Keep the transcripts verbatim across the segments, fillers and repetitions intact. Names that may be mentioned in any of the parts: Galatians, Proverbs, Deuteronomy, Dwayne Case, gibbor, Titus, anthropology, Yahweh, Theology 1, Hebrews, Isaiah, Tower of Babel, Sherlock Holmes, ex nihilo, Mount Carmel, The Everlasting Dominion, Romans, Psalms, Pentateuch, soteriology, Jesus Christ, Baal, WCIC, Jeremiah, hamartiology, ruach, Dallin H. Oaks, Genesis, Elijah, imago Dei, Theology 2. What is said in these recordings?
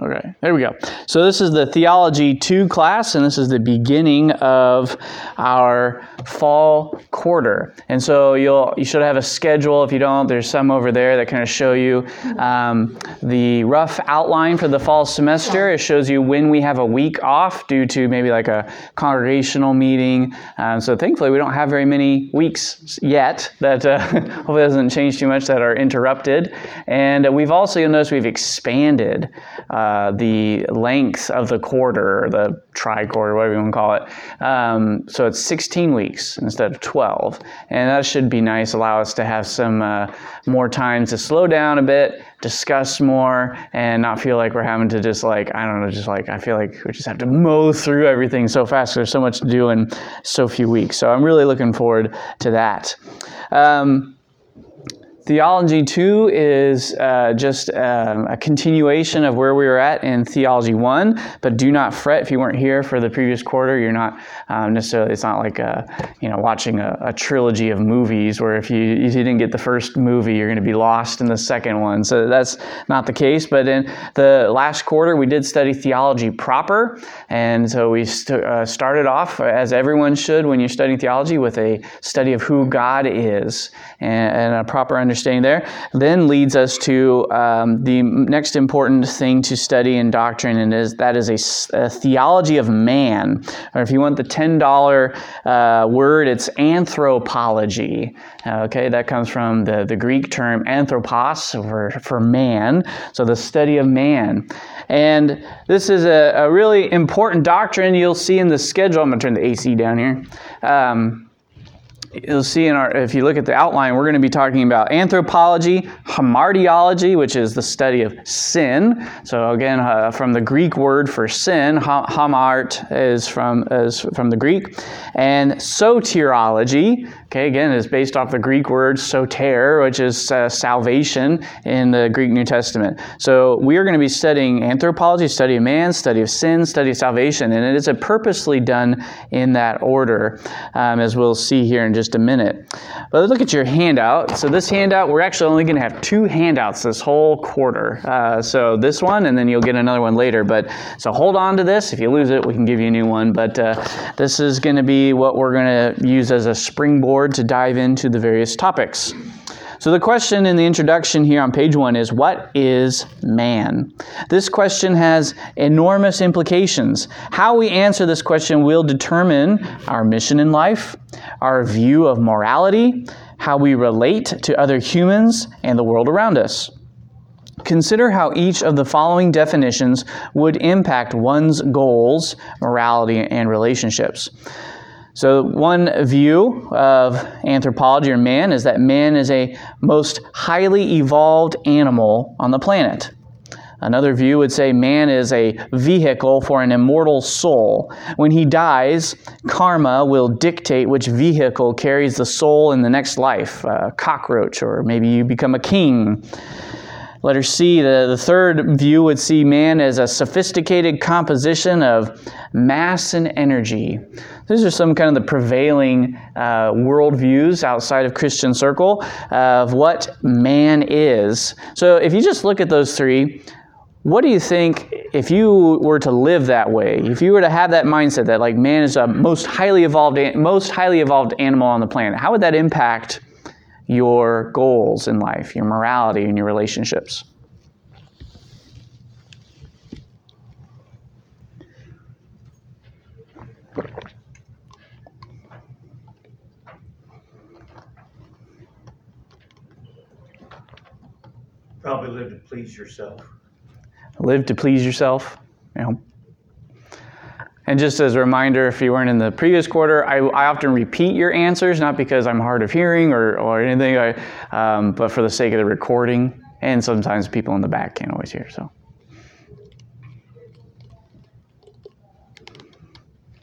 Okay, there we go. So this is the Theology two class, and this is the beginning of our fall quarter. And so you'll you should have a schedule. If you don't, there's some over there that kind of show you um, the rough outline for the fall semester. It shows you when we have a week off due to maybe like a congregational meeting. Um, so thankfully, we don't have very many weeks yet that uh, hopefully doesn't change too much that are interrupted. And we've also, you'll notice we've expanded Uh, Uh, the length of the quarter, or the tri-quarter, whatever you want to call it. Um, so it's sixteen weeks instead of twelve. And that should be nice, allow us to have some uh, more time to slow down a bit, discuss more, and not feel like we're having to just like, I don't know, just like, I feel like we just have to mow through everything so fast. There's so much to do in so few weeks. So I'm really looking forward to that. Um, Theology two is uh, just um, a continuation of where we were at in Theology one, but do not fret if you weren't here for the previous quarter. You're not um, necessarily, it's not like a, you know, watching a, a trilogy of movies where if you, if you didn't get the first movie, you're going to be lost in the second one. So that's not the case. But in the last quarter, we did study theology proper. And so we st- uh, started off, as everyone should when you're studying theology, with a study of who God is and, and a proper understanding. Staying there, then leads us to um, the next important thing to study in doctrine, and is that is a, a theology of man. Or if you want the ten dollars uh, word, it's anthropology. Okay, that comes from the, the Greek term anthropos, for, for man, so the study of man. And this is a, a really important doctrine you'll see in the schedule. I'm going to turn the A C down here. Um, You'll see in our, if you look at the outline, we're going to be talking about anthropology, hamartiology, which is the study of sin. So again, uh, from the Greek word for sin, ha- hamart is from is from the Greek, and soteriology. Okay, again, is based off the Greek word soter, which is uh, salvation in the Greek New Testament. So we are going to be studying anthropology, study of man, study of sin, study of salvation, and it is a purposely done in that order, um, as we'll see here in just a minute. But look at your handout. So this handout, we're actually only going to have two handouts this whole quarter. Uh, so this one, and then you'll get another one later. But so hold on to this. If you lose it, we can give you a new one. But uh, this is going to be what we're going to use as a springboard to dive into the various topics. So the question in the introduction here on page one is, what is man? This question has enormous implications. How we answer this question will determine our mission in life, our view of morality, how we relate to other humans and the world around us. Consider how each of the following definitions would impact one's goals, morality, and relationships. So one view of anthropology or man is that man is a most highly evolved animal on the planet. Another view would say man is a vehicle for an immortal soul. When he dies, karma will dictate which vehicle carries the soul in the next life, a cockroach, or maybe you become a king. Letter C, the, the third view would see man as a sophisticated composition of mass and energy. These are some kind of the prevailing uh, worldviews outside of Christian circle of what man is. So if you just look at those three, what do you think if you were to live that way, if you were to have that mindset that like man is a most highly evolved, most highly evolved animal on the planet, how would that impact your goals in life, your morality, and your relationships? Probably live to please yourself. Live to please yourself, you know. And just as a reminder, if you weren't in the previous quarter, I, I often repeat your answers, not because I'm hard of hearing or, or anything, I, um, but for the sake of the recording. And sometimes people in the back can't always hear, so.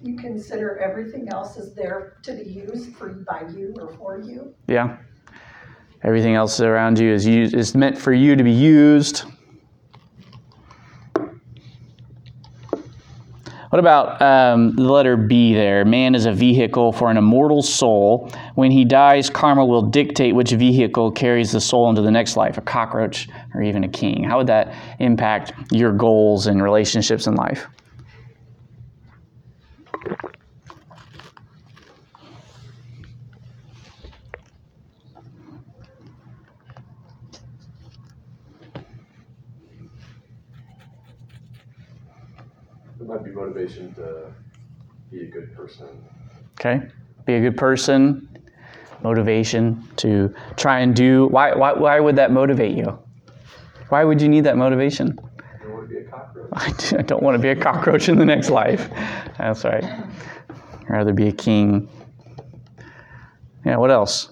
You consider everything else is there to be used for, by you or for you? Yeah. Everything else around you is used, is meant for you to be used. What about um, the letter B there? Man is a vehicle for an immortal soul. When he dies, karma will dictate which vehicle carries the soul into the next life, a cockroach or even a king. How would that impact your goals and relationships in life? Might be motivation to be a good person. Okay, be a good person. Motivation to try and do. Why? Why? Why would that motivate you? Why would you need that motivation? I don't want to be a cockroach. I, do, I don't want to be a cockroach in the next life. That's right. I'd rather be a king. Yeah. What else?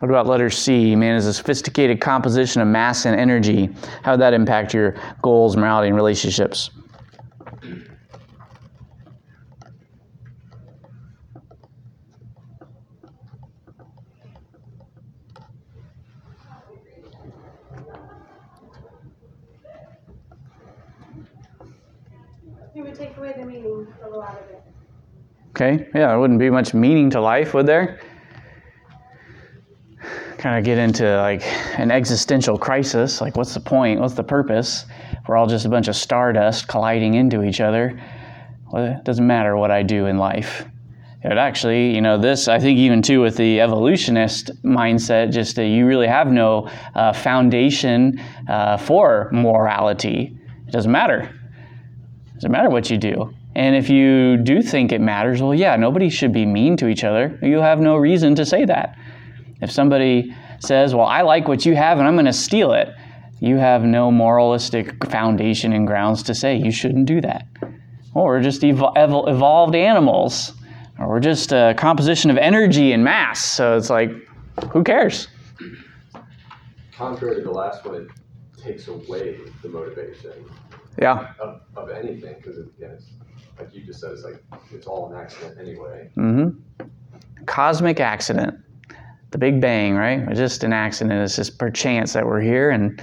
What about letter C? Man is a sophisticated composition of mass and energy. How would that impact your goals, morality, and relationships? It would take away the meaning of a lot of it. Okay, yeah, there wouldn't be much meaning to life, would there? Kind of get into like an existential crisis, like what's the point, what's the purpose? We're all just a bunch of stardust colliding into each other. Well, it doesn't matter what I do in life. It actually, you know, this, I think even too with the evolutionist mindset, just that you really have no uh, foundation uh, for morality. It doesn't matter. It doesn't matter what you do. And if you do think it matters, well, yeah, nobody should be mean to each other. You have no reason to say that. If somebody says, well, I like what you have and I'm going to steal it, you have no moralistic foundation and grounds to say you shouldn't do that. Or we're just evol- evol- evolved animals. Or we're just a composition of energy and mass. So it's like, who cares? Contrary to the last one, it takes away the motivation yeah. of, of anything. Because, again, it's, like you just said, it's like it's all an accident anyway. Mm-hmm. Cosmic accident. The Big Bang, right? It's just an accident. It's just perchance that we're here, and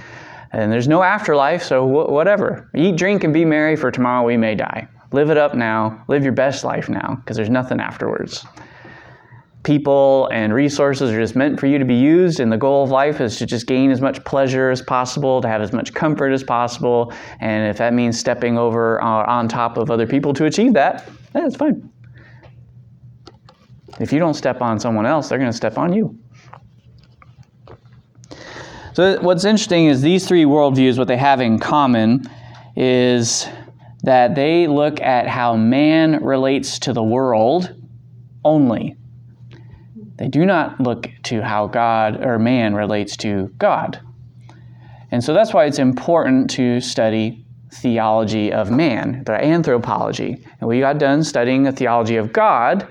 and there's no afterlife, so wh- whatever. Eat, drink, and be merry, for tomorrow we may die. Live it up now. Live your best life now, because there's nothing afterwards. People and resources are just meant for you to be used, and the goal of life is to just gain as much pleasure as possible, to have as much comfort as possible, and if that means stepping over uh, on top of other people to achieve that, yeah, that's fine. If you don't step on someone else, they're going to step on you. So what's interesting is these three worldviews, what they have in common is that they look at how man relates to the world only. They do not look to how God or man relates to God. And so that's why it's important to study theology of man, the anthropology. And we got done studying the theology of God,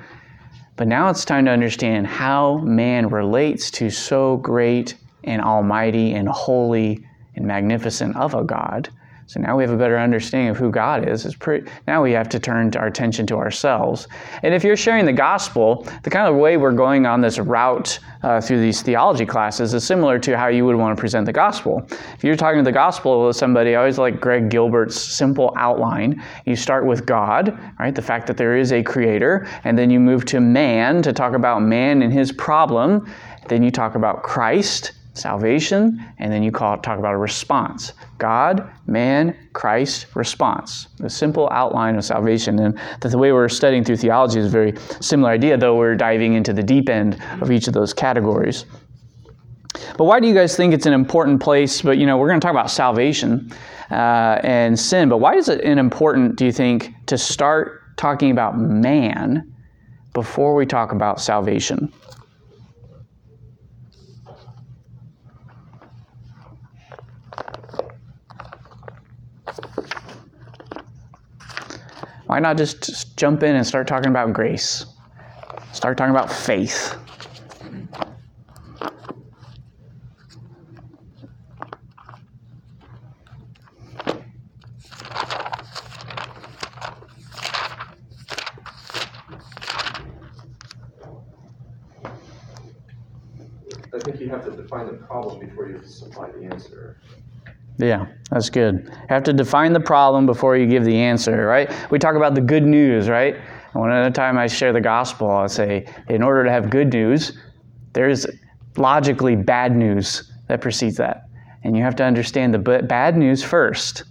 but now it's time to understand how man relates to so great and almighty and holy and magnificent of a God. So now we have a better understanding of who God is. It's pretty, now we have to turn our attention to ourselves. And if you're sharing the gospel, the kind of way we're going on this route uh, through these theology classes is similar to how you would want to present the gospel. If you're talking to the gospel with somebody, I always like Greg Gilbert's simple outline. You start with God, right? The fact that there is a creator, and then you move to man to talk about man and his problem. Then you talk about Christ, salvation, and then you call talk about a response. God, man, Christ, response. The simple outline of salvation. And the way we're studying through theology is a very similar idea, though we're diving into the deep end of each of those categories. But why do you guys think it's an important place? But, you know, we're going to talk about salvation uh, and sin, but why is it an important, do you think, to start talking about man before we talk about salvation? Why not just jump in and start talking about grace? Start talking about faith. I think you have to define the problem before you supply the answer. Yeah, that's good. You have to define the problem before you give the answer, right? We talk about the good news, right? And one other time I share the gospel, I say, in order to have good news, there's logically bad news that precedes that. And you have to understand the b- bad news first.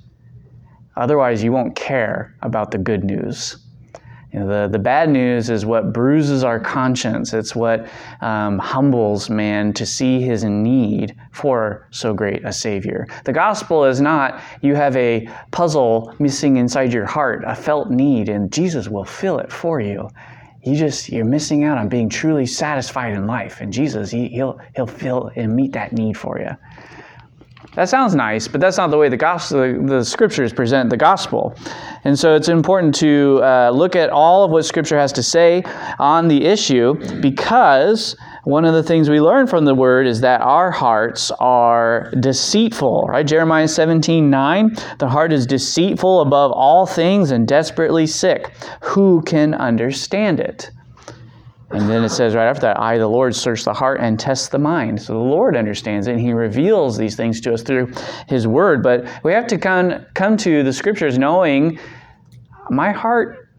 Otherwise, you won't care about the good news. You know, the, the bad news is what bruises our conscience. It's what um, humbles man to see his need for so great a Savior. The gospel is not you have a puzzle missing inside your heart, a felt need, and Jesus will fill it for you. You just, you're missing out on being truly satisfied in life. And Jesus, he, he'll, he'll fill and meet that need for you. That sounds nice, but that's not the way the gospel, the, the scriptures present the gospel. And so it's important to uh, look at all of what scripture has to say on the issue, because one of the things we learn from the word is that our hearts are deceitful, right? Jeremiah seventeen nine, the heart is deceitful above all things and desperately sick. Who can understand it? And then it says right after that, I, the Lord, search the heart and test the mind. So the Lord understands it, and He reveals these things to us through His Word. But we have to come, come to the Scriptures knowing my heart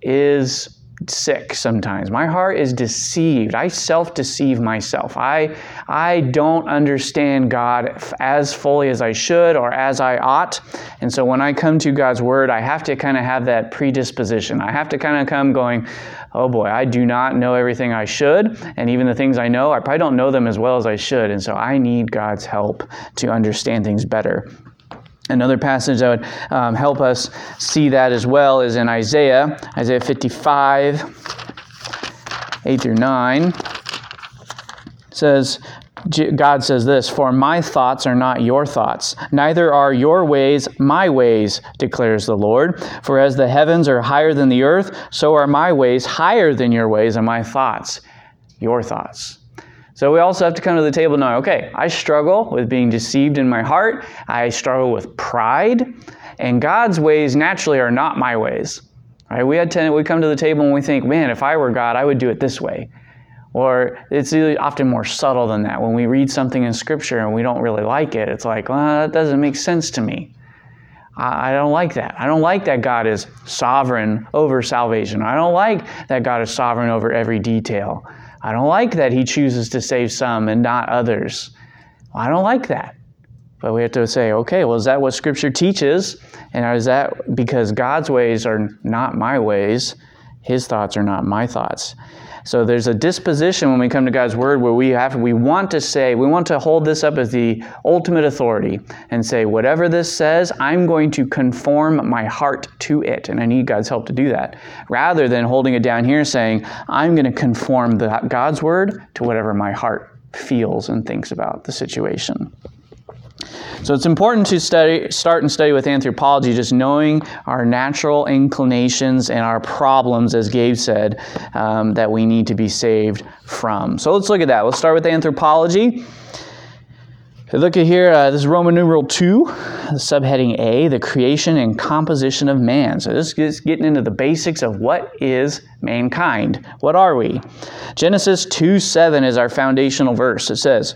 is sick sometimes. My heart is deceived. I self-deceive myself. I, I don't understand God as fully as I should or as I ought. And so when I come to God's Word, I have to kind of have that predisposition. I have to kind of come going, oh boy, I do not know everything I should. And even the things I know, I probably don't know them as well as I should. And so I need God's help to understand things better. Another passage that would um, help us see that as well is in Isaiah, Isaiah fifty-five, eight through nine. It says, God says this, for my thoughts are not your thoughts, neither are your ways my ways, declares the Lord. For as the heavens are higher than the earth, so are my ways higher than your ways, and my thoughts your thoughts. So we also have to come to the table knowing, okay, I struggle with being deceived in my heart. I struggle with pride. And God's ways naturally are not my ways. Right? We, had to, we come to the table and we think, man, if I were God, I would do it this way. Or it's often more subtle than that. When we read something in Scripture and we don't really like it, it's like, well, that doesn't make sense to me. I don't like that. I don't like that God is sovereign over salvation. I don't like that God is sovereign over every detail. I don't like that He chooses to save some and not others. Well, I don't like that. But we have to say, okay, well, is that what Scripture teaches? And is that because God's ways are not my ways, His thoughts are not my thoughts? So there's a disposition when we come to God's Word where we have, we want to say, we want to hold this up as the ultimate authority and say, whatever this says, I'm going to conform my heart to it. And I need God's help to do that. Rather than holding it down here saying, I'm going to conform the, God's Word to whatever my heart feels and thinks about the situation. So it's important to study, start and study with anthropology, just knowing our natural inclinations and our problems, as Gabe said, um, that we need to be saved from. So let's look at that. Let's start with anthropology. Look at here, uh, this is Roman numeral two, subheading A, the creation and composition of man. So this is getting into the basics of what is mankind. What are we? Genesis two seven is our foundational verse. It says,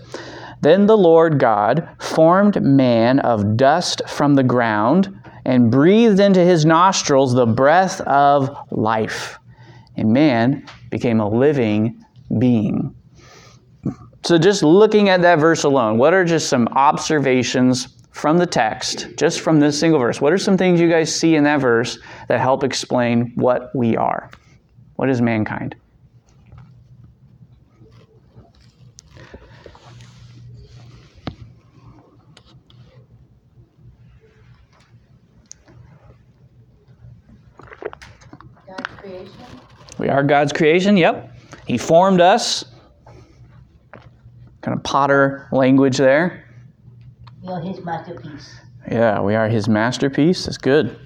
then the Lord God formed man of dust from the ground and breathed into his nostrils the breath of life. And man became a living being. So just looking at that verse alone, what are just some observations from the text, just from this single verse? What are some things you guys see in that verse that help explain what we are? What is mankind? We are God's creation, yep. He formed us. Kind of Potter language there. We are His masterpiece. Yeah, we are His masterpiece. That's good.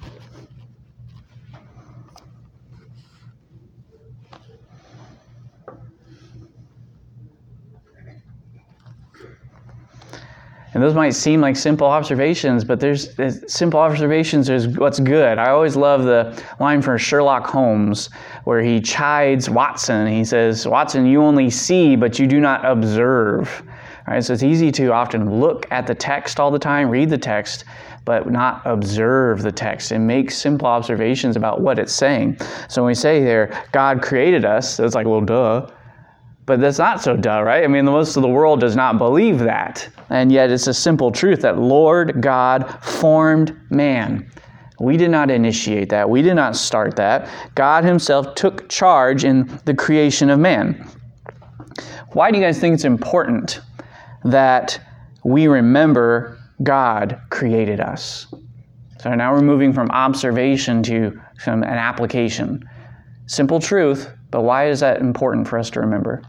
And those might seem like simple observations, but there's, there's simple observations is what's good. I always love the line from Sherlock Holmes where he chides Watson. He says, Watson, you only see, but you do not observe. All right, so it's easy to often look at the text all the time, read the text, but not observe the text and make simple observations about what it's saying. So when we say there, God created us, it's like, well, duh. But that's not so duh, right? I mean, the most of the world does not believe that. And yet it's a simple truth that Lord God formed man. We did not initiate that. We did not start that. God himself took charge in the creation of man. Why do you guys think it's important that we remember God created us? So now we're moving from observation to from an application. Simple truth, but why is that important for us to remember?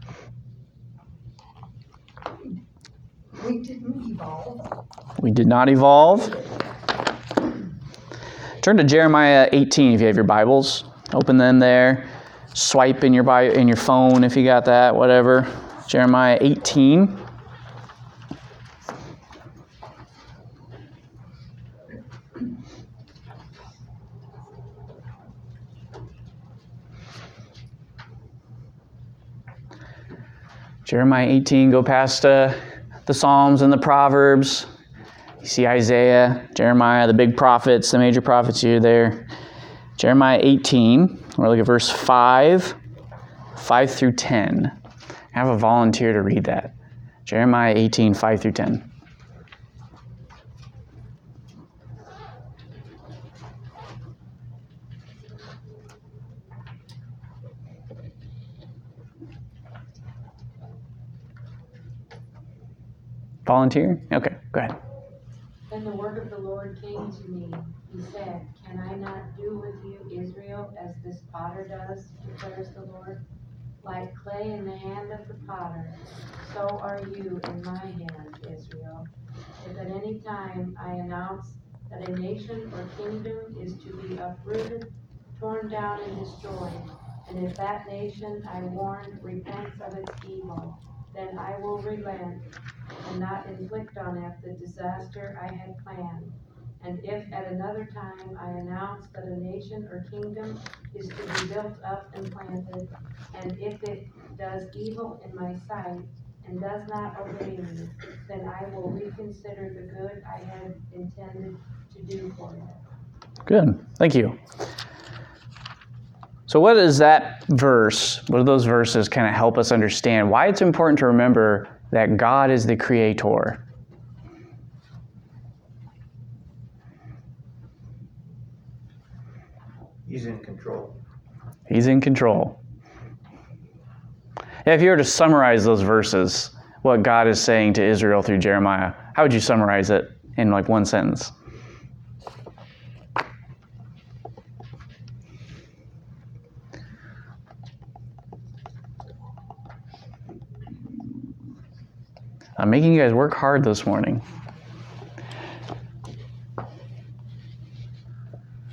We didn't evolve. We did not evolve. Turn to Jeremiah eighteen if you have your Bibles. Open them there. Swipe in your bio, in your phone if you got that, whatever. Jeremiah eighteen. Jeremiah eighteen, go past uh, the Psalms and the Proverbs. You see Isaiah, Jeremiah, the big prophets, the major prophets here, there. Jeremiah eighteen, we're looking at verse five, five through ten. I have a volunteer to read that. Jeremiah eighteen, five through ten. Volunteer? Okay, go ahead. Then the word of the Lord came to me. He said, Can I not do with you, Israel, as this potter does, declares the Lord? Like clay in the hand of the potter, so are you in my hand, Israel. If at any time I announce that a nation or kingdom is to be uprooted, torn down, and destroyed, and if that nation I warn repents of its evil, then I will relent and not inflict on it the disaster I had planned. And if at another time I announce that a nation or kingdom is to be built up and planted, and if it does evil in my sight and does not obey me, then I will reconsider the good I had intended to do for it. Good. Thank you. So what is that verse? What do those verses kind of help us understand? Why it's important to remember that God is the creator. He's in control. He's in control. If you were to summarize those verses, what God is saying to Israel through Jeremiah, how would you summarize it in like one sentence? I'm making you guys work hard this morning.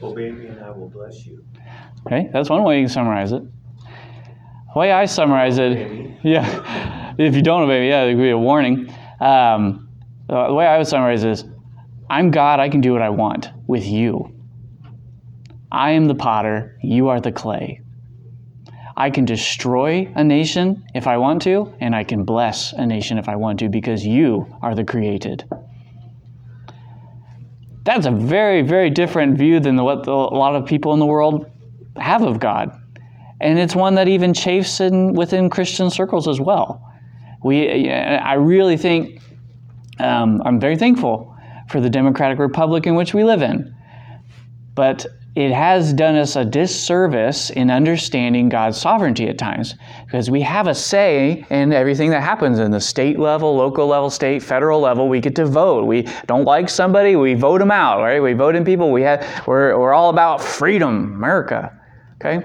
Obey me and I will bless you. Okay, that's one way you can summarize it. The way I summarize it, obey yeah, if you don't obey me, yeah, there could be a warning. Um, the way I would summarize it is, I'm God, I can do what I want with you. I am the potter, you are the clay. I can destroy a nation if I want to, and I can bless a nation if I want to, because you are the created. That's a very, very different view than what the, a lot of people in the world have of God. And it's one that even chafes in, within Christian circles as well. We, I really think, um, I'm very thankful for the democratic republic in which we live in. But it has done us a disservice in understanding God's sovereignty at times, because we have a say in everything that happens in the state level, local level, state, federal level. We get to vote. We don't like somebody, we vote them out, right? We vote in people. We have, we're, we're all about freedom, America, okay?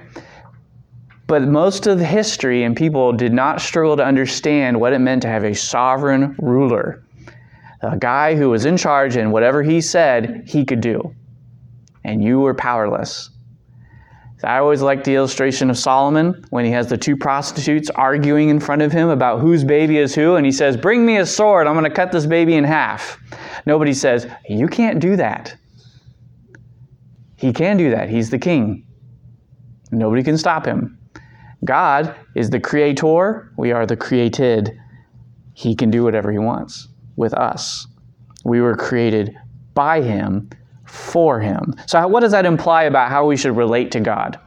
But most of the history and people did not struggle to understand what it meant to have a sovereign ruler, a guy who was in charge and whatever he said, he could do. And you were powerless. I always like the illustration of Solomon when he has the two prostitutes arguing in front of him about whose baby is who, and he says, bring me a sword, I'm going to cut this baby in half. Nobody says, you can't do that. He can do that. He's the king. Nobody can stop him. God is the creator. We are the created. He can do whatever he wants with us. We were created by him, for him. So what does that imply about how we should relate to God?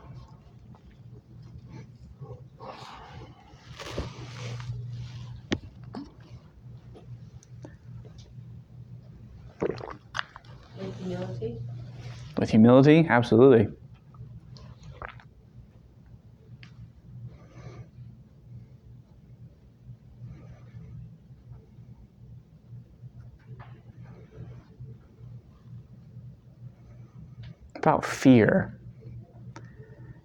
With humility. With humility, absolutely. About fear.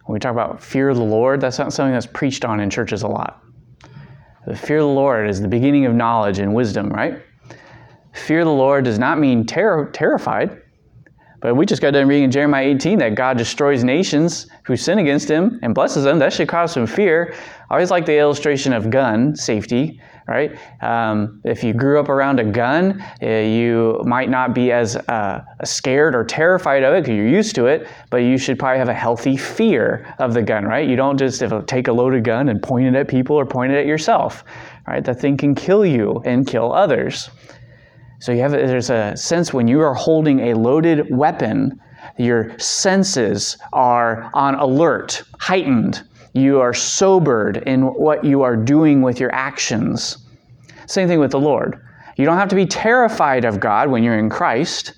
When we talk about fear of the Lord, that's not something that's preached on in churches a lot. The fear of the Lord is the beginning of knowledge and wisdom, right? Fear of the Lord does not mean ter- terrified, but we just got done reading in Jeremiah eighteen that God destroys nations who sin against him and blesses them. That should cause some fear. I always like the illustration of gun safety. Right? Um, if you grew up around a gun, uh, you might not be as uh, scared or terrified of it because you're used to it, but you should probably have a healthy fear of the gun, right? You don't just take a loaded gun and point it at people or point it at yourself, right? That thing can kill you and kill others. So you have there's a sense when you are holding a loaded weapon, your senses are on alert, heightened. You are sobered in what you are doing with your actions. Same thing with the Lord. You don't have to be terrified of God when you're in Christ,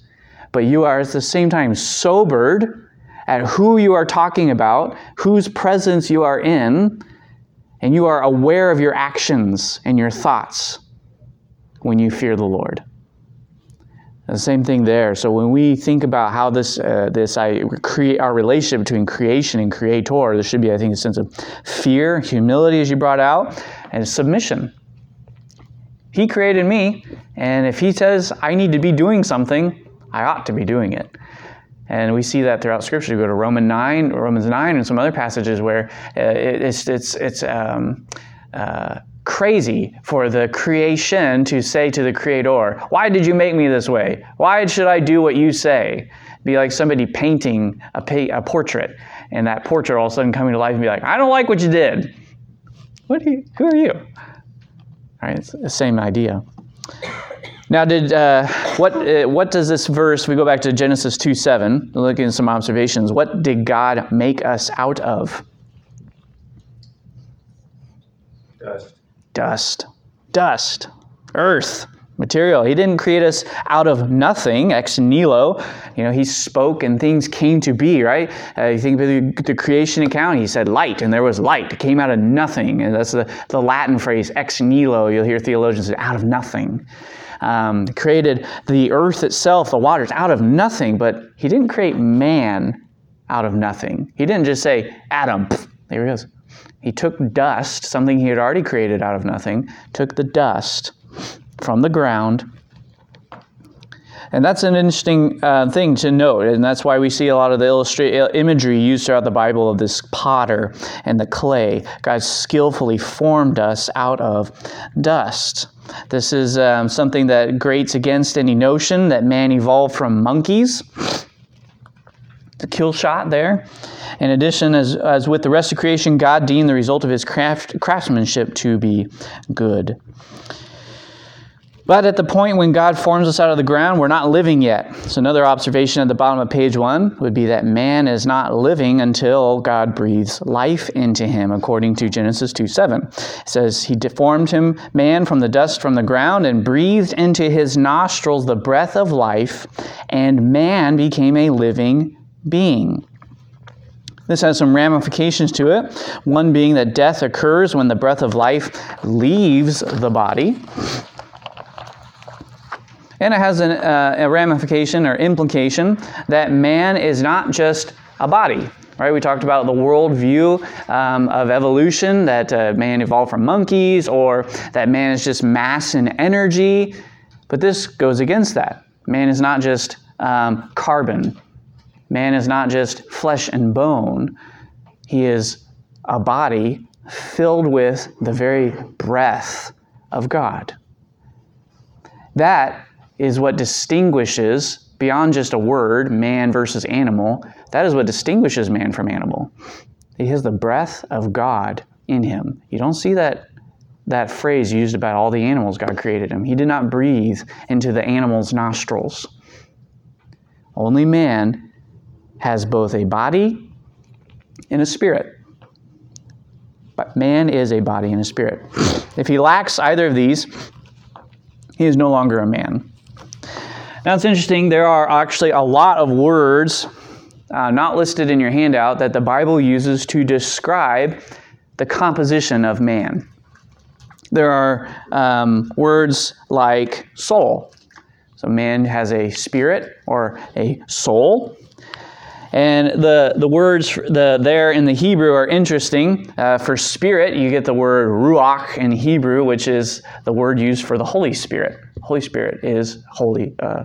but you are at the same time sobered at who you are talking about, whose presence you are in, and you are aware of your actions and your thoughts when you fear the Lord. The same thing there. So when we think about how this, uh, this, I create our relationship between creation and creator, there should be, I think, a sense of fear, humility, as you brought out, and submission. He created me, and if he says I need to be doing something, I ought to be doing it. And we see that throughout Scripture. You go to Romans nine, Romans nine, and some other passages where uh, it's it's it's um, uh, crazy for the creation to say to the creator, why did you make me this way? Why should I do what you say? Be like somebody painting a, pa- a portrait, and that portrait all of a sudden coming to life and be like, I don't like what you did. What are you? Who are you? All right, it's the same idea. Now, did uh, what uh, what does this verse? We go back to Genesis two seven. Looking at some observations. What did God make us out of? Dust. Dust, dust, earth, material. He didn't create us out of nothing, ex nihilo. You know, he spoke and things came to be, right? Uh, you think of the creation account, he said light, and there was light. It came out of nothing. And that's the, the Latin phrase, ex nihilo. You'll hear theologians say, out of nothing. Um, created the earth itself, the waters, out of nothing. But he didn't create man out of nothing. He didn't just say, Adam, there he goes. He took dust, something he had already created out of nothing, took the dust from the ground. And that's an interesting uh, thing to note, and that's why we see a lot of the illustra- imagery used throughout the Bible of this potter and the clay. God skillfully formed us out of dust. This is um, something that grates against any notion that man evolved from monkeys. The kill shot there. In addition, as as with the rest of creation, God deemed the result of his craft, craftsmanship to be good. But at the point when God forms us out of the ground, we're not living yet. So another observation at the bottom of page one would be that man is not living until God breathes life into him, according to Genesis two seven. It says, he formed him, man, from the dust from the ground and breathed into his nostrils the breath of life, and man became a living being. This has some ramifications to it. One being that death occurs when the breath of life leaves the body. And it has an, uh, a ramification or implication that man is not just a body. Right, we talked about the worldview um, of evolution, that uh, man evolved from monkeys, or that man is just mass and energy. But this goes against that. Man is not just um, carbon. Man is not just flesh and bone. He is a body filled with the very breath of God. That is what distinguishes, beyond just a word, man versus animal, that is what distinguishes man from animal. He has the breath of God in him. You don't see that that phrase used about all the animals God created him. He did not breathe into the animal's nostrils. Only man has both a body and a spirit. But man is a body and a spirit. If he lacks either of these, he is no longer a man. Now it's interesting, there are actually a lot of words uh, not listed in your handout that the Bible uses to describe the composition of man. There are um, words like soul. So man has a spirit or a soul. And the, the words the, there in the Hebrew are interesting. Uh, for spirit, you get the word ruach in Hebrew, which is the word used for the Holy Spirit. Holy Spirit is holy uh,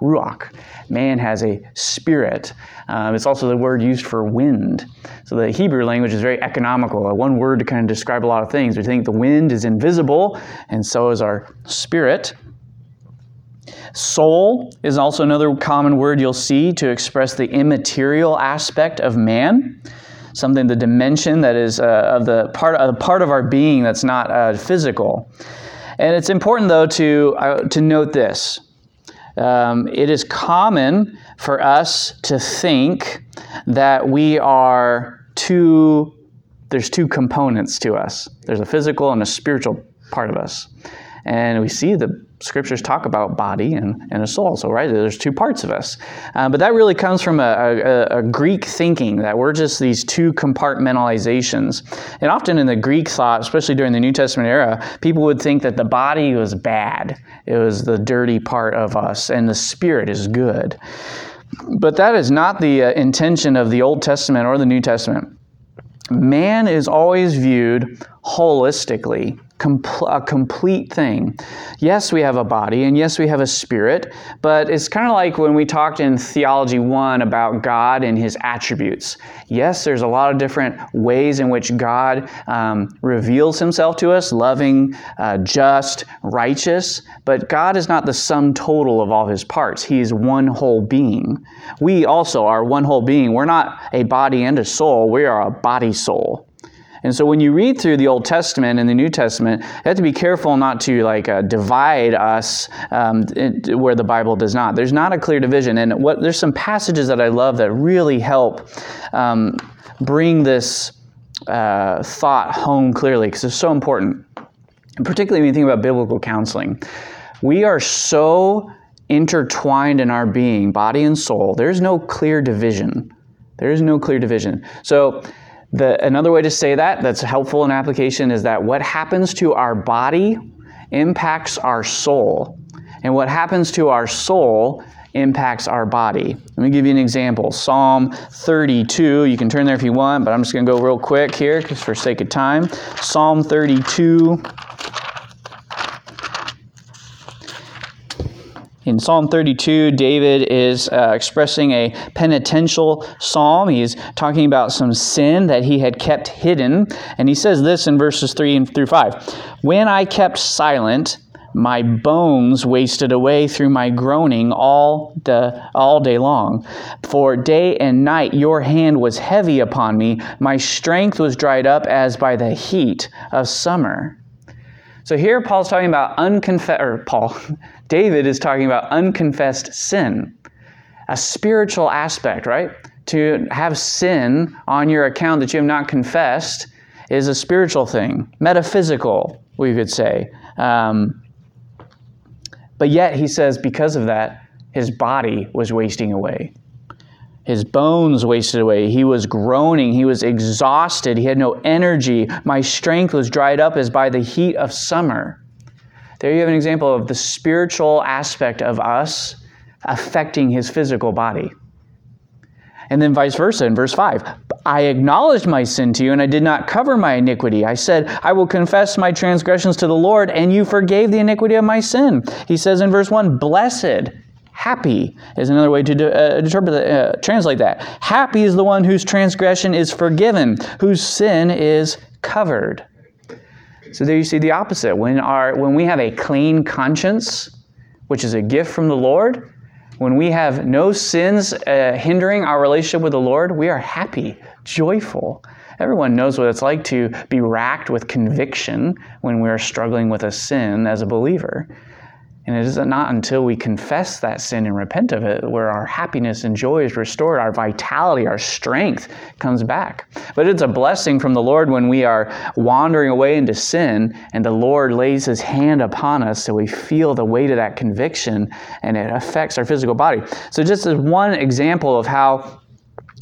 ruach. Man has a spirit. Um, it's also the word used for wind. So the Hebrew language is very economical. Uh, one word to kind of describe a lot of things. We think the wind is invisible, and so is our spirit. Soul is also another common word you'll see to express the immaterial aspect of man, something, the dimension that is uh, of the part of the part of our being that's not uh, physical. And it's important, though, to uh, to note this. Um, it is common for us to think that we are two, there's two components to us. There's a physical and a spiritual part of us. And we see the Scriptures talk about body and, and a soul, so right, there's two parts of us. Uh, but that really comes from a, a, a Greek thinking, that we're just these two compartmentalizations. And often in the Greek thought, especially during the New Testament era, people would think that the body was bad. It was the dirty part of us, and the spirit is good. But that is not the uh, intention of the Old Testament or the New Testament. Man is always viewed holistically, a complete thing. Yes, we have a body, and yes, we have a spirit, but it's kind of like when we talked in Theology one about God and His attributes. Yes, there's a lot of different ways in which God um, reveals Himself to us, loving, uh, just, righteous, but God is not the sum total of all His parts. He is one whole being. We also are one whole being. We're not a body and a soul. We are a body-soul. And so when you read through the Old Testament and the New Testament, you have to be careful not to like uh, divide us um, it, where the Bible does not. There's not a clear division. And what there's some passages that I love that really help um, bring this uh, thought home clearly, because it's so important. And particularly when you think about biblical counseling. We are so intertwined in our being, body and soul. There's no clear division. There is no clear division. So... The, another way to say that that's helpful in application is that what happens to our body impacts our soul, and what happens to our soul impacts our body. Let me give you an example. Psalm thirty-two, you can turn there if you want, but I'm just going to go real quick here because for sake of time. Psalm thirty-two. In Psalm thirty-two, David is uh, expressing a penitential psalm. He's talking about some sin that he had kept hidden. And he says this in verses three through five. When I kept silent, my bones wasted away through my groaning all the all day long. For day and night your hand was heavy upon me. My strength was dried up as by the heat of summer. So here Paul's talking about unconfessed, or Paul, David is talking about unconfessed sin, a spiritual aspect, right? To have sin on your account that you have not confessed is a spiritual thing, metaphysical, we could say. Um, but yet he says because of that, his body was wasting away. His bones wasted away. He was groaning. He was exhausted. He had no energy. My strength was dried up as by the heat of summer. There you have an example of the spiritual aspect of us affecting his physical body. And then vice versa in verse five. I acknowledged my sin to you, and I did not cover my iniquity. I said, I will confess my transgressions to the Lord, and you forgave the iniquity of my sin. He says in verse one, Blessed, Happy is another way to de- uh, interpret the, uh, translate that. Happy is the one whose transgression is forgiven, whose sin is covered. So there you see the opposite. When our when we have a clean conscience, which is a gift from the Lord, when we have no sins uh, hindering our relationship with the Lord, we are happy, joyful. Everyone knows what it's like to be racked with conviction when we are struggling with a sin as a believer. And it is not until we confess that sin and repent of it where our happiness and joy is restored, our vitality, our strength comes back. But it's a blessing from the Lord when we are wandering away into sin and the Lord lays His hand upon us so we feel the weight of that conviction and it affects our physical body. So just as one example of how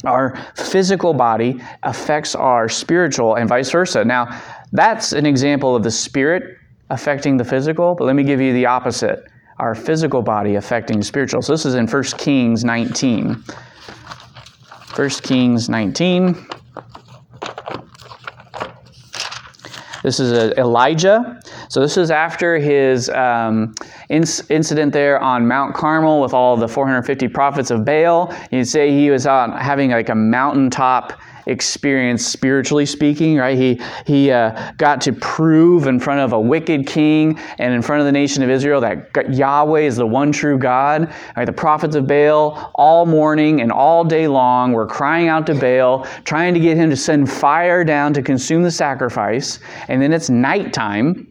our physical body affects our spiritual and vice versa. Now, that's an example of the spirit affecting the physical, but let me give you the opposite. Our physical body affecting spiritual. So this is in First Kings nineteen. First Kings nineteen. This is a Elijah. So this is after his um, inc- incident there on Mount Carmel with all the four hundred fifty prophets of Baal. You'd say he was out having like a mountaintop experience, spiritually speaking, right? He he uh, got to prove in front of a wicked king and in front of the nation of Israel that Yahweh is the one true God. Right? The prophets of Baal all morning and all day long were crying out to Baal, trying to get him to send fire down to consume the sacrifice. And then it's nighttime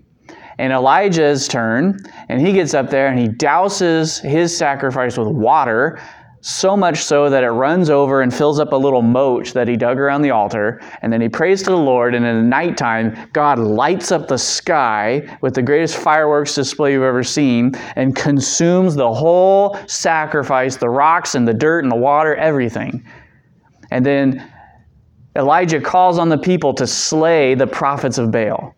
and Elijah's turn, and he gets up there and he douses his sacrifice with water, so much so that it runs over and fills up a little moat that he dug around the altar. And then he prays to the Lord. And in the nighttime, God lights up the sky with the greatest fireworks display you've ever seen and consumes the whole sacrifice, the rocks and the dirt and the water, everything. And then Elijah calls on the people to slay the prophets of Baal.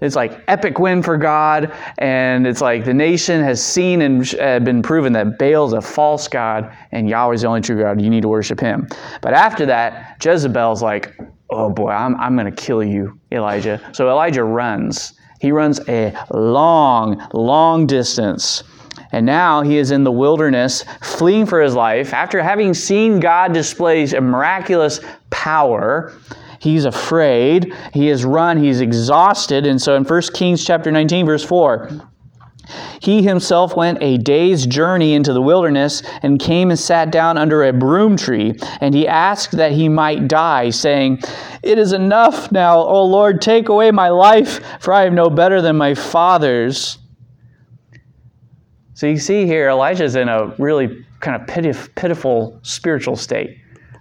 It's like epic win for God, and it's like the nation has seen and uh, been proven that Baal's a false god, and Yahweh's the only true God. You need to worship Him. But after that, Jezebel's like, oh boy, I'm, I'm going to kill you, Elijah. So Elijah runs. He runs a long, long distance. And now he is in the wilderness, fleeing for his life. After having seen God display a miraculous power, he's afraid, he has run, he's exhausted. And so in First Kings chapter nineteen, verse four, he himself went a day's journey into the wilderness and came and sat down under a broom tree. And he asked that he might die, saying, "It is enough now, O Lord, take away my life, for I am no better than my fathers." So you see here, Elijah's in a really kind of pitif- pitiful spiritual state.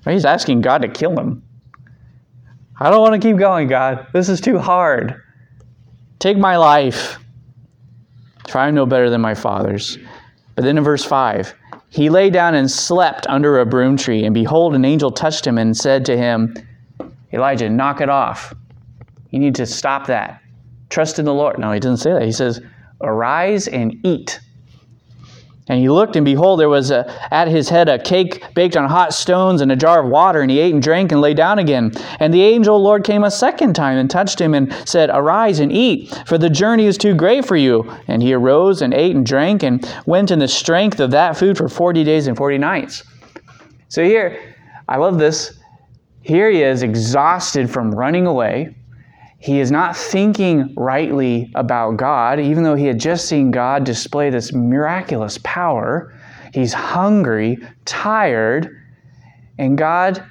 He's asking God to kill him. I don't want to keep going, God. This is too hard. Take my life, for I am no better than my fathers. But then in verse five, he lay down and slept under a broom tree, and behold, an angel touched him and said to him, "Elijah, knock it off. You need to stop that. Trust in the Lord." No, he doesn't say that. He says, "Arise and eat." And he looked, and behold, there was a, at his head a cake baked on hot stones and a jar of water. And he ate and drank and lay down again. And the angel Lord came a second time and touched him and said, "Arise and eat, for the journey is too great for you." And he arose and ate and drank and went in the strength of that food for forty days and forty nights. So here, I love this. Here he is exhausted from running away. He is not thinking rightly about God, even though he had just seen God display this miraculous power. He's hungry, tired, and God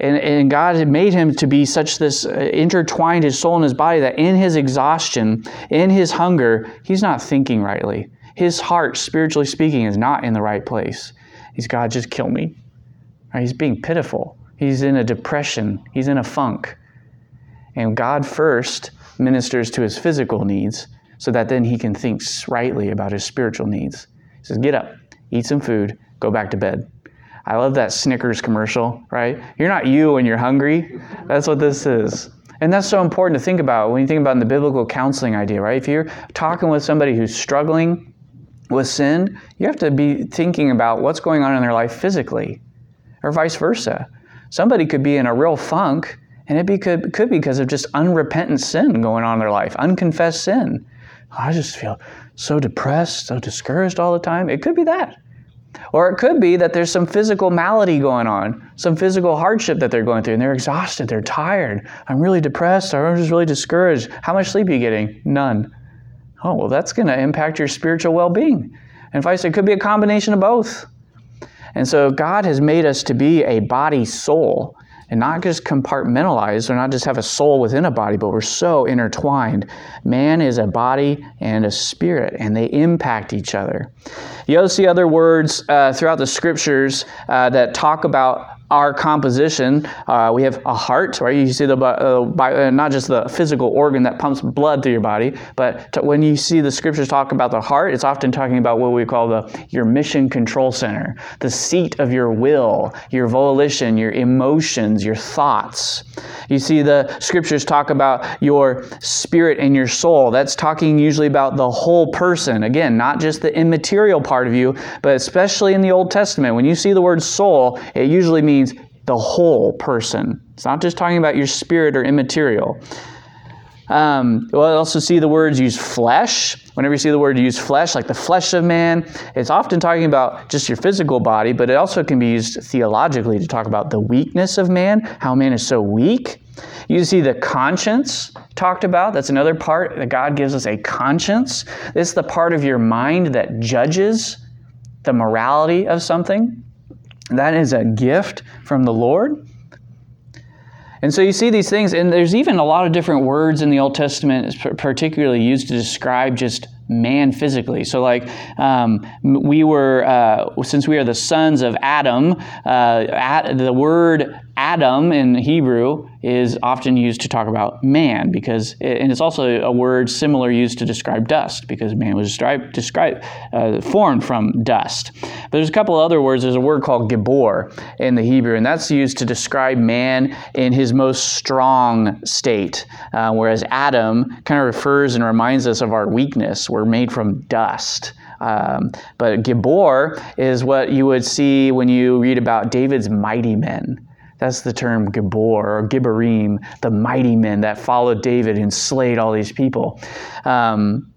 and, and God had made him to be such this, uh, intertwined his soul and his body, that in his exhaustion, in his hunger, he's not thinking rightly. His heart, spiritually speaking, is not in the right place. He's, "God, just kill me." Right? He's being pitiful. He's in a depression. He's in a funk. And God first ministers to his physical needs so that then he can think rightly about his spiritual needs. He says, "Get up, eat some food, go back to bed." I love that Snickers commercial, right? You're not you when you're hungry. That's what this is. And that's so important to think about when you think about the biblical counseling idea, right? If you're talking with somebody who's struggling with sin, you have to be thinking about what's going on in their life physically, or vice versa. Somebody could be in a real funk, and it be, could, could be because of just unrepentant sin going on in their life, unconfessed sin. "I just feel so depressed, so discouraged all the time." It could be that. Or it could be that there's some physical malady going on, some physical hardship that they're going through, and they're exhausted, they're tired. I'm really depressed, or I'm just really discouraged. How much sleep are you getting? None. Oh, well, that's going to impact your spiritual well-being. And vice versa, it could be a combination of both. And so God has made us to be a body-soul, and not just compartmentalized, or not just have a soul within a body, but we're so intertwined. Man is a body and a spirit, and they impact each other. You'll see other words uh, throughout the scriptures uh, that talk about our composition. Uh, we have a heart, right? You see the uh, by, uh, not just the physical organ that pumps blood through your body, but to, when you see the scriptures talk about the heart, it's often talking about what we call the your mission control center, the seat of your will, your volition, your emotions, your thoughts. You see the scriptures talk about your spirit and your soul. That's talking usually about the whole person. Again, not just the immaterial part of you, but especially in the Old Testament, when you see the word soul, it usually means the whole person. It's not just talking about your spirit or immaterial. Um, we'll also see the words use flesh. Whenever you see the word use flesh, like the flesh of man, it's often talking about just your physical body, but it also can be used theologically to talk about the weakness of man, how man is so weak. You see the conscience talked about. That's another part that God gives us, a conscience. It's the part of your mind that judges the morality of something. That is a gift from the Lord. And so you see these things, and there's even a lot of different words in the Old Testament particularly used to describe just man physically. So like um, we were, uh, since we are the sons of Adam, uh, at, the word Adam in Hebrew is often used to talk about man, because, it, and it's also a word similar used to describe dust, because man was described, described uh, formed from dust. But there's a couple other words. There's a word called gibbor in the Hebrew, and that's used to describe man in his most strong state, uh, whereas Adam kind of refers and reminds us of our weakness. We're made from dust. Um, but gibbor is what you would see when you read about David's mighty men. That's the term gibbor or gibborim, the mighty men that followed David and slayed all these people. Um,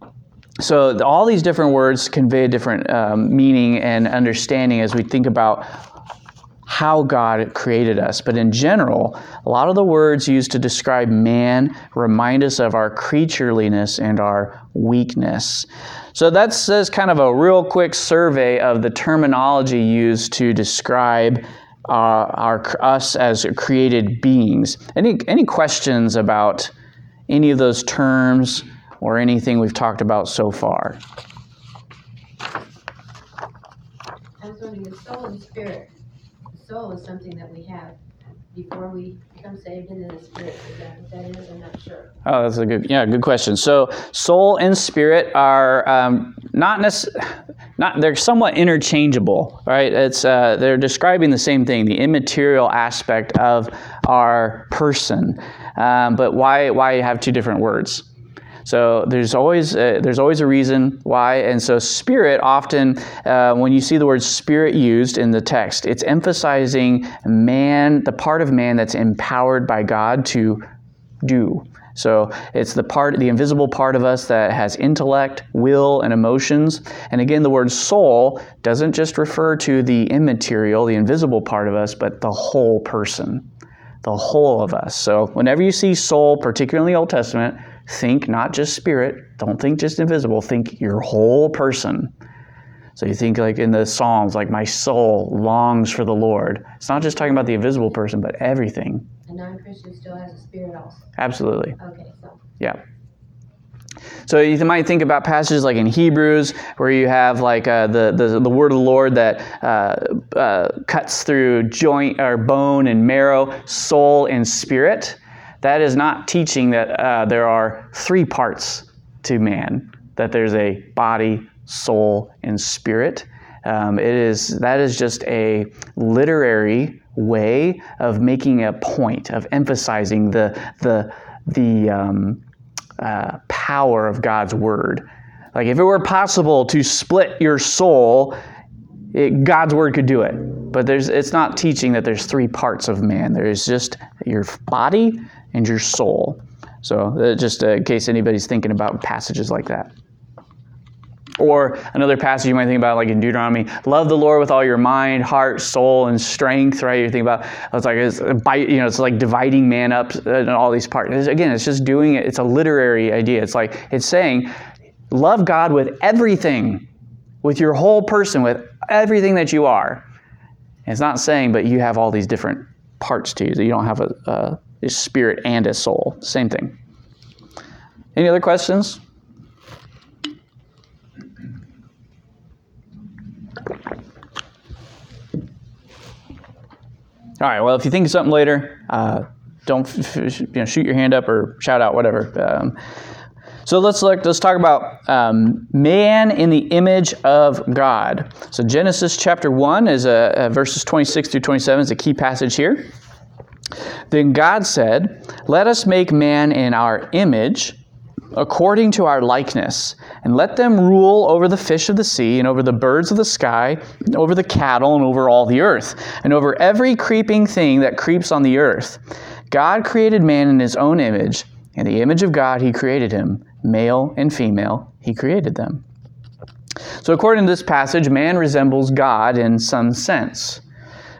so all these different words convey a different um, meaning and understanding as we think about how God created us. But in general, a lot of the words used to describe man remind us of our creatureliness and our weakness. So that's just kind of a real quick survey of the terminology used to describe uh, our us as created beings. Any any questions about any of those terms or anything we've talked about so far? I was wondering, the soul and spirit. Soul is something that we have before we become saved, and then the spirit. Is that what that is? I'm not sure. Oh, that's a good, yeah, good question. So, soul and spirit are um, not necessarily, not they're somewhat interchangeable, right? It's uh, they're describing the same thing, the immaterial aspect of our person. Um, but why why have two different words? So there's always a, there's always a reason why. And so spirit often, uh, when you see the word spirit used in the text, it's emphasizing man, the part of man that's empowered by God to do. So it's the part, the invisible part of us that has intellect, will, and emotions. And again, the word soul doesn't just refer to the immaterial, the invisible part of us, but the whole person, the whole of us. So whenever you see soul, particularly in the Old Testament, think not just spirit, don't think just invisible, think your whole person. So you think like in the Psalms, like my soul longs for the Lord. It's not just talking about the invisible person, but everything. A non-Christian still has a spirit also. Absolutely. Okay, so. Yeah. So you might think about passages like in Hebrews where you have like uh, the, the the word of the Lord that uh, uh, cuts through joint or bone and marrow, soul and spirit. That is not teaching that uh, there are three parts to man, that there's a body, soul, and spirit. Um, it is that is just a literary way of making a point, of emphasizing the the the um, uh, power of God's word. Like if it were possible to split your soul, it, God's word could do it. But there's it's not teaching that there's three parts of man. There is just your body and your soul. So uh, just uh, in case anybody's thinking about passages like that. Or another passage you might think about, like in Deuteronomy, love the Lord with all your mind, heart, soul, and strength, right? You're thinking about, it's like, it's, you know, it's like dividing man up and all these parts. Again, it's just doing it. It's a literary idea. It's like, it's saying, love God with everything, with your whole person, with everything that you are. And it's not saying, but you have all these different parts to you, that you don't have a, a, a spirit and a soul. Same thing. Any other questions? All right, well, if you think of something later, uh, don't you know, shoot your hand up or shout out, whatever. Um, so let's look, let's talk about um, man in the image of God. So Genesis chapter one is uh, uh, verses twenty-six through twenty-seven is a key passage here. Then God said, "Let us make man in our image, according to our likeness, and let them rule over the fish of the sea, and over the birds of the sky, and over the cattle, and over all the earth, and over every creeping thing that creeps on the earth. God created man in his own image. In the image of God he created him. Male and female he created them." So according to this passage, man resembles God in some sense.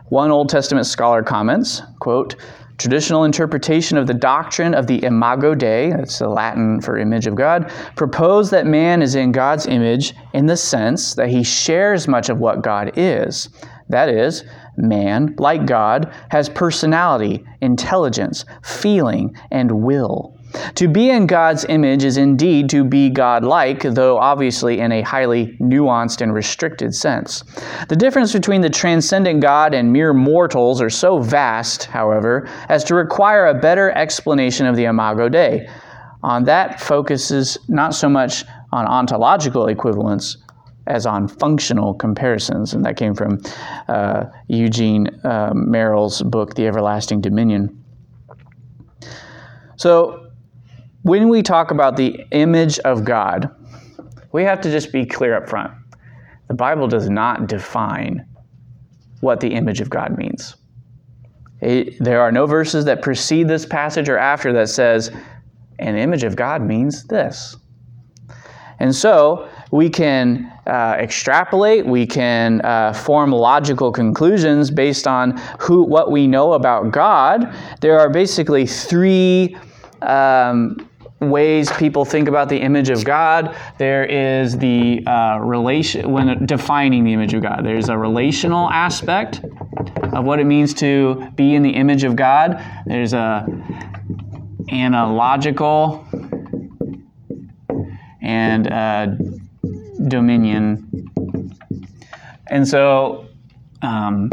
One Old Testament scholar comments, quote, "Traditional interpretation of the doctrine of the imago Dei," that's the Latin for image of God, "proposed that man is in God's image in the sense that he shares much of what God is. That is, man, like God, has personality, intelligence, feeling, and will. To be in God's image is indeed to be God-like, though obviously in a highly nuanced and restricted sense. The difference between the transcendent God and mere mortals are so vast, however, as to require a better explanation of the imago Dei. On that focuses not so much on ontological equivalence as on functional comparisons." And that came from uh, Eugene uh, Merrill's book, The Everlasting Dominion. So, when we talk about the image of God, we have to just be clear up front. The Bible does not define what the image of God means. It, there are no verses that precede this passage or after that says, an image of God means this. And so we can uh, extrapolate, we can uh, form logical conclusions based on who, what we know about God. There are basically three um ways people think about the image of God. There is the uh, relation, when defining the image of God, there's a relational aspect of what it means to be in the image of God. There's a analogical and uh, dominion. And so, um,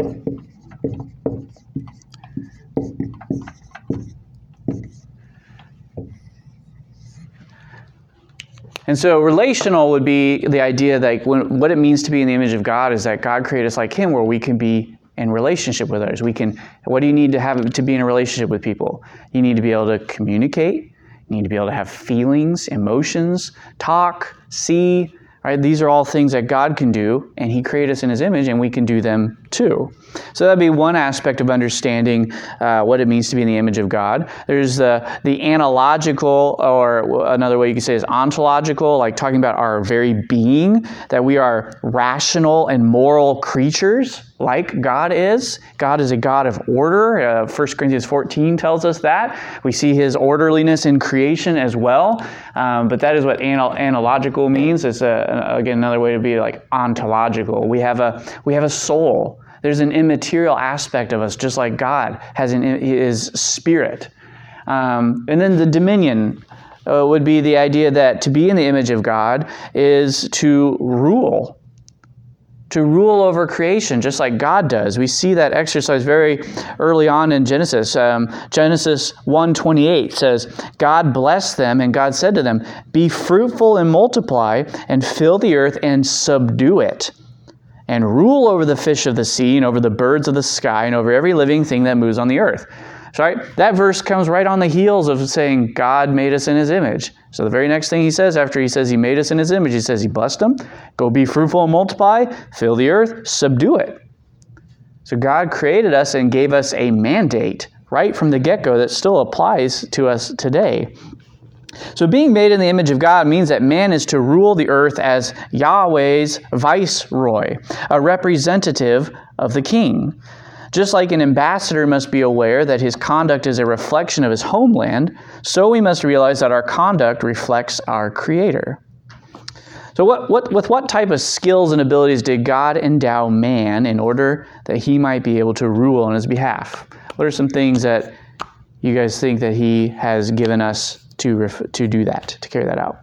And so relational would be the idea that when, what it means to be in the image of God is that God created us like Him, where we can be in relationship with others. We can. What do you need to have to be in a relationship with people? You need to be able to communicate. You need to be able to have feelings, emotions, talk, see. Right? These are all things that God can do, and He created us in His image, and we can do them too. So that'd be one aspect of understanding uh, what it means to be in the image of God. There's the the analogical, or another way you could say is ontological, like talking about our very being, that we are rational and moral creatures, like God is. God is a God of order. Uh, First Corinthians fourteen tells us that. We see His orderliness in creation as well. Um, but that is what anal- analogical means. It's a, again another way to be like ontological. We have a we have a soul. There's an immaterial aspect of us, just like God has an is spirit. Um, and then the dominion uh, would be the idea that to be in the image of God is to rule. To rule over creation, just like God does. We see that exercise very early on in Genesis. Um, Genesis one twenty-eight says, "God blessed them, and God said to them, 'Be fruitful and multiply, and fill the earth and subdue it, and rule over the fish of the sea, and over the birds of the sky, and over every living thing that moves on the earth.'" So, right, that verse comes right on the heels of saying God made us in His image. So the very next thing He says after He says He made us in His image, He says He blessed them. Go be fruitful and multiply, fill the earth, subdue it. So God created us and gave us a mandate right from the get-go that still applies to us today. So being made in the image of God means that man is to rule the earth as Yahweh's viceroy, a representative of the king. Just like an ambassador must be aware that his conduct is a reflection of his homeland, so we must realize that our conduct reflects our Creator. So what, what, with what type of skills and abilities did God endow man in order that he might be able to rule on his behalf? What are some things that you guys think that he has given us to ref, to do that, to carry that out?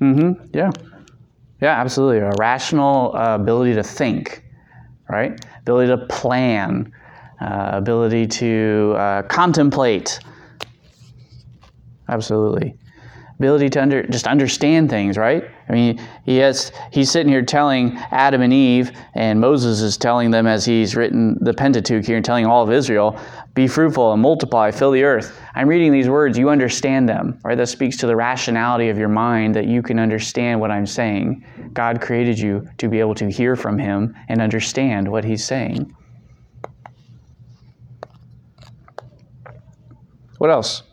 Mm-hmm. Yeah. Yeah, absolutely. A rational uh, ability to think, right? Ability to plan, uh, ability to uh, contemplate. Absolutely. Ability to under, just understand things, right? I mean, he has, he's sitting here telling Adam and Eve, and Moses is telling them as he's written the Pentateuch here and telling all of Israel, be fruitful and multiply, fill the earth. I'm reading these words, you understand them, right? That speaks to the rationality of your mind that you can understand what I'm saying. God created you to be able to hear from him and understand what he's saying. What else?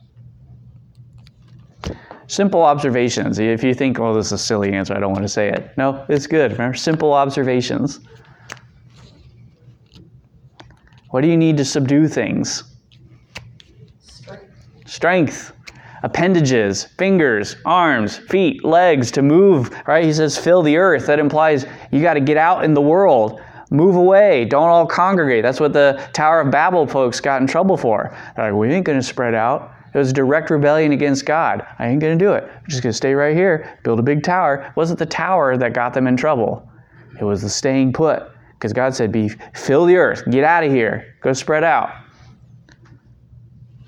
Simple observations. If you think, well, this is a silly answer, I don't want to say it. No, it's good. Remember, simple observations. What do you need to subdue things? Strength. Strength. Appendages, fingers, arms, feet, legs to move, right? He says, fill the earth. That implies you got to get out in the world. Move away. Don't all congregate. That's what the Tower of Babel folks got in trouble for. They're like, we ain't going to spread out. It was direct rebellion against God. I ain't going to do it. I'm just going to stay right here, build a big tower. It wasn't the tower that got them in trouble. It was the staying put. Because God said, "Be fill the earth, get out of here, go spread out."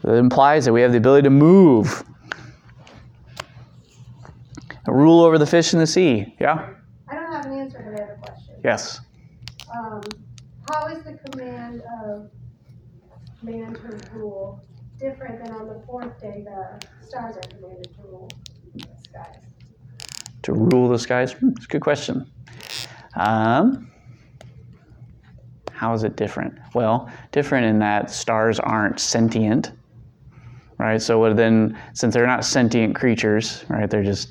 It implies that we have the ability to move. Rule over the fish in the sea. Yeah? I don't have an answer, but I have a question. Yes. Um, how is the command of man to rule different than on the fourth day the stars are commanded to rule the skies? To rule the skies? Hmm, that's a good question. Um, how is it different? Well, different in that stars aren't sentient, right? So then, since they're not sentient creatures, right, they're just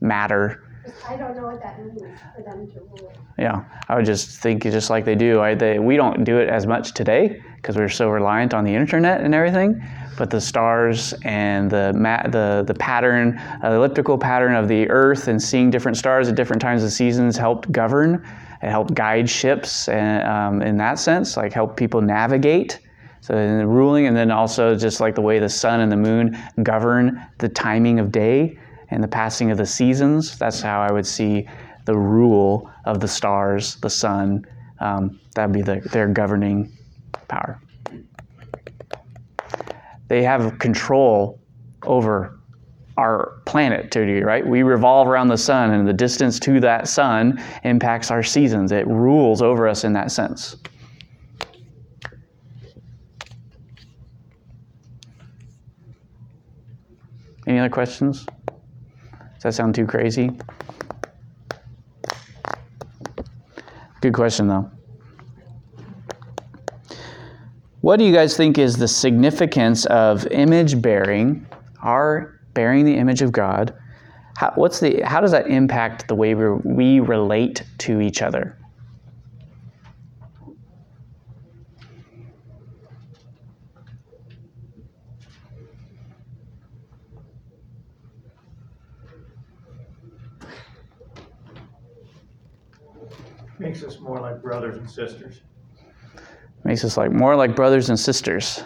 matter. I don't know what that means for them to rule. Yeah, I would just think just like they do. Right? They, we don't do it as much today because we're so reliant on the internet and everything. But the stars and the ma- the the pattern, uh, the elliptical pattern of the Earth, and seeing different stars at different times of seasons helped govern. It helped guide ships, and um, in that sense, like help people navigate. So in the ruling, and then also just like the way the sun and the moon govern the timing of day and the passing of the seasons. That's how I would see the rule of the stars, the sun. Um, that would be the, their governing power. They have control over our planet, to a degree, right? We revolve around the sun, and the distance to that sun impacts our seasons. It rules over us in that sense. Any other questions? Does that sound too crazy? Good question, though. What do you guys think is the significance of image bearing, our bearing the image of God? How, what's the, how does that impact the way we, we relate to each other? Makes us more like brothers and sisters. Makes us like more like brothers and sisters,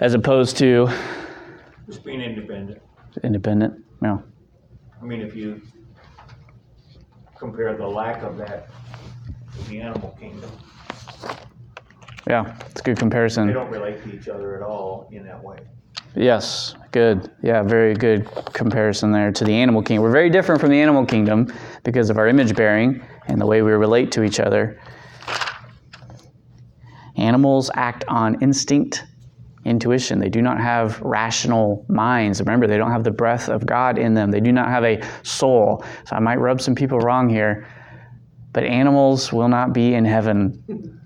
as opposed to just being independent. Independent, no. I mean, if you compare the lack of that to the animal kingdom. Yeah, it's a good comparison. They don't relate to each other at all in that way. Yes, good. Yeah, very good comparison there to the animal kingdom. We're very different from the animal kingdom because of our image bearing and the way we relate to each other. Animals act on instinct, intuition. They do not have rational minds. Remember, they don't have the breath of God in them. They do not have a soul. So I might rub some people wrong here, but animals will not be in heaven.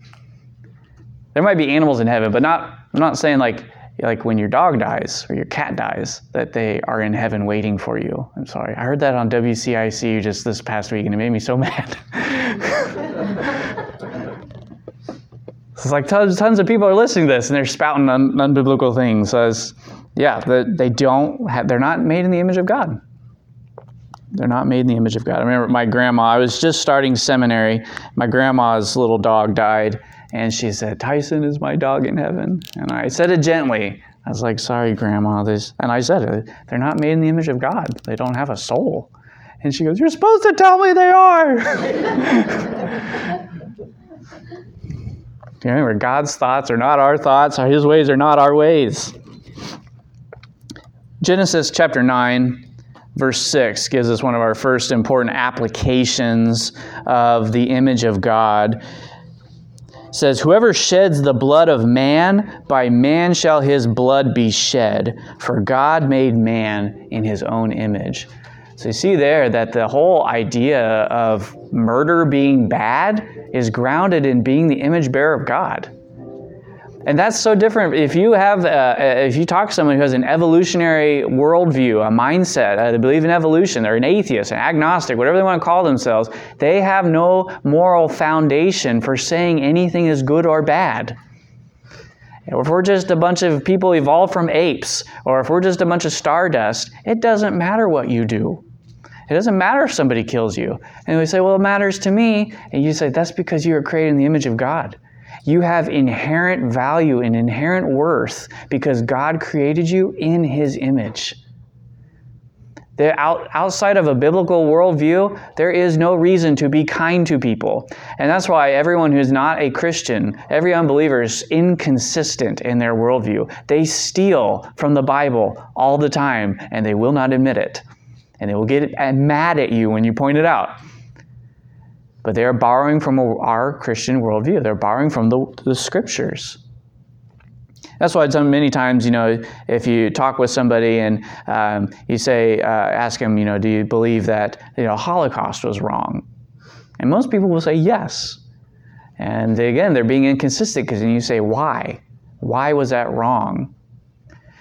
There might be animals in heaven, but not. I'm not saying like like when your dog dies or your cat dies that they are in heaven waiting for you. I'm sorry. I heard that on W C I C just this past week, and it made me so mad. It's like tons, tons of people are listening to this, and they're spouting un, unbiblical things. So it's, yeah, the, they don't. Have, they're not made in the image of God. They're not made in the image of God. I remember my grandma. I was just starting seminary. My grandma's little dog died. And she said, "Tyson is my dog in heaven." And I said it gently. I was like, "Sorry, Grandma." This, and I said it. They're not made in the image of God. They don't have a soul. And she goes, "You're supposed to tell me they are." You remember, God's thoughts are not our thoughts. His ways are not our ways. Genesis chapter nine. Verse six gives us one of our first important applications of the image of God. It says, "Whoever sheds the blood of man, by man shall his blood be shed, for God made man in his own image." So you see there that the whole idea of murder being bad is grounded in being the image bearer of God. And that's so different. If you have, uh, if you talk to someone who has an evolutionary worldview, a mindset, uh, they believe in evolution, they're an atheist, an agnostic, whatever they want to call themselves, they have no moral foundation for saying anything is good or bad. If we're just a bunch of people evolved from apes, or if we're just a bunch of stardust, it doesn't matter what you do. It doesn't matter if somebody kills you. And we say, "Well, it matters to me." And you say, "That's because you are created in the image of God." You have inherent value and inherent worth because God created you in His image. The out, outside of a biblical worldview, there is no reason to be kind to people. And that's why everyone who's not a Christian, every unbeliever is inconsistent in their worldview. They steal from the Bible all the time, and they will not admit it. And they will get mad at you when you point it out. But they're borrowing from our Christian worldview. They're borrowing from the, the Scriptures. That's why many times, you know, if you talk with somebody and um, you say, uh, ask them, you know, "Do you believe that, you know, Holocaust was wrong?" And most people will say yes. And they, again, they're being inconsistent because then you say, "Why? Why was that wrong?"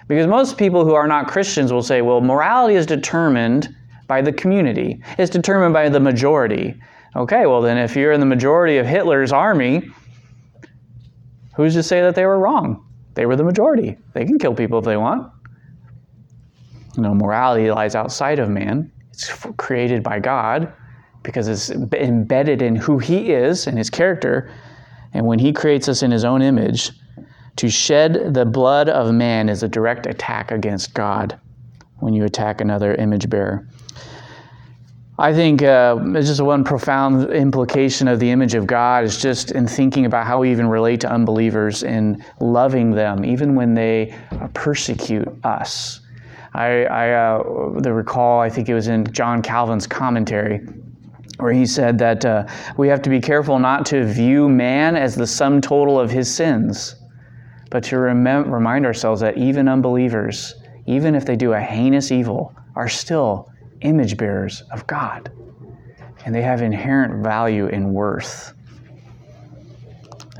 Because most people who are not Christians will say, "Well, morality is determined by the community. It's determined by the majority." Okay, well then if you're in the majority of Hitler's army, who's to say that they were wrong? They were the majority. They can kill people if they want. You know, morality lies outside of man. It's created by God because it's embedded in who He is and His character. And when He creates us in His own image, to shed the blood of man is a direct attack against God when you attack another image bearer. I think uh, it's just one profound implication of the image of God is just in thinking about how we even relate to unbelievers and loving them, even when they persecute us. I, I uh, the recall, I think it was in John Calvin's commentary, where he said that uh, we have to be careful not to view man as the sum total of his sins, but to remem- remind ourselves that even unbelievers, even if they do a heinous evil, are still image bearers of God, and they have inherent value and worth.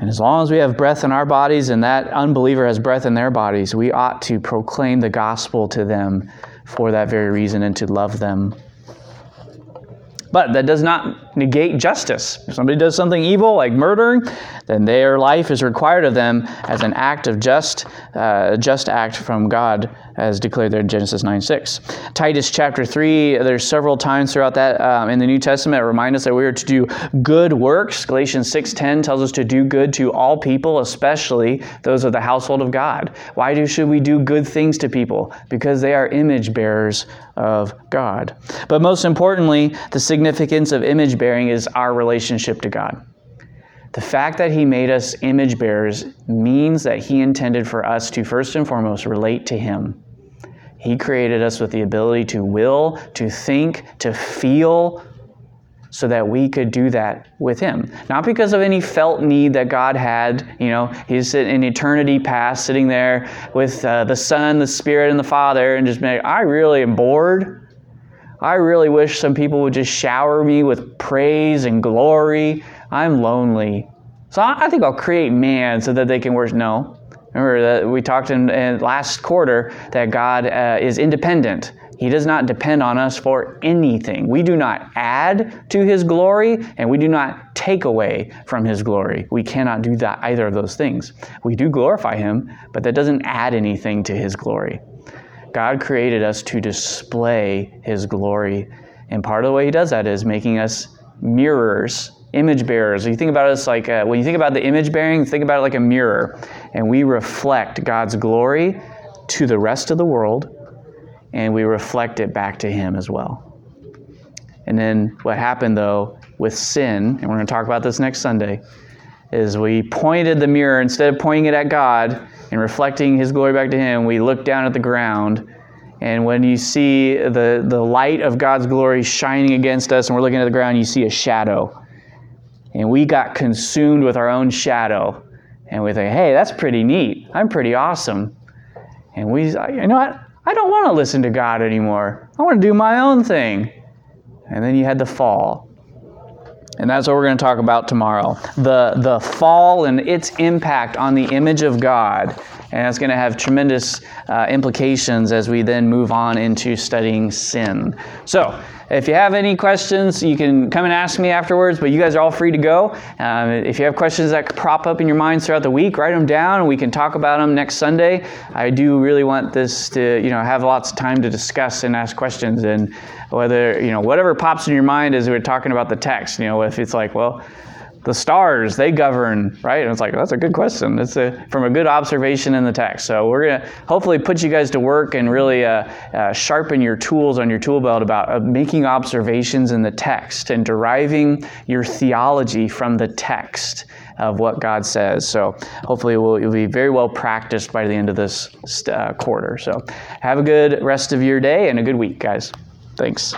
And as long as we have breath in our bodies and that unbeliever has breath in their bodies, we ought to proclaim the gospel to them for that very reason and to love them. But that does not negate justice. If somebody does something evil, like murder, then their life is required of them as an act of just, uh, just act from God, as declared there in Genesis nine six. Titus chapter three, there's several times throughout that um, in the New Testament that remind us that we are to do good works. Galatians six ten tells us to do good to all people, especially those of the household of God. Why do should we do good things to people? Because they are image bearers of God. But most importantly, the significance Significance of image bearing is our relationship to God. The fact that He made us image bearers means that He intended for us to first and foremost relate to Him. He created us with the ability to will, to think, to feel. so that we could do that with him. Not because of any felt need that God had. You know, he's in eternity past sitting there with uh, the Son, the Spirit, and the Father and just being like, I really am bored. I really wish some people would just shower me with praise and glory. I'm lonely. So I think I'll create man so that they can worship. No. Remember that we talked in, in last quarter that God uh, is independent. He does not depend on us for anything. We do not add to his glory, and we do not take away from his glory. We cannot do that, either of those things. We do glorify him, but that doesn't add anything to his glory. God created us to display his glory, and part of the way he does that is making us mirrors, image bearers. You think about us like a, when you think about the image bearing, think about it like a mirror, and we reflect God's glory to the rest of the world. And we reflect it back to him as well. And then what happened, though, with sin, and we're going to talk about this next Sunday, is we pointed the mirror, instead of pointing it at God and reflecting his glory back to him, we looked down at the ground. And when you see the, the light of God's glory shining against us and we're looking at the ground, you see a shadow. And we got consumed with our own shadow. And we think, hey, that's pretty neat. I'm pretty awesome. And we, you know what? I don't want to listen to God anymore. I want to do my own thing. And then you had the fall. And that's what we're going to talk about tomorrow. The the fall and its impact on the image of God. And that's going to have tremendous uh, implications as we then move on into studying sin. So, if you have any questions, you can come and ask me afterwards, but you guys are all free to go. Um, if you have questions that prop up in your minds throughout the week, write them down and we can talk about them next Sunday. I do really want this to, you know, have lots of time to discuss and ask questions, and whether, you know, whatever pops in your mind as we're talking about the text, you know, if it's like, well, the stars, they govern, right? And it's like, well, that's a good question. It's a, from a good observation in the text. So we're going to hopefully put you guys to work and really uh, uh, sharpen your tools on your tool belt about uh, making observations in the text and deriving your theology from the text of what God says. So hopefully we'll, you'll be very well practiced by the end of this uh, quarter. So have a good rest of your day and a good week, guys. Thanks.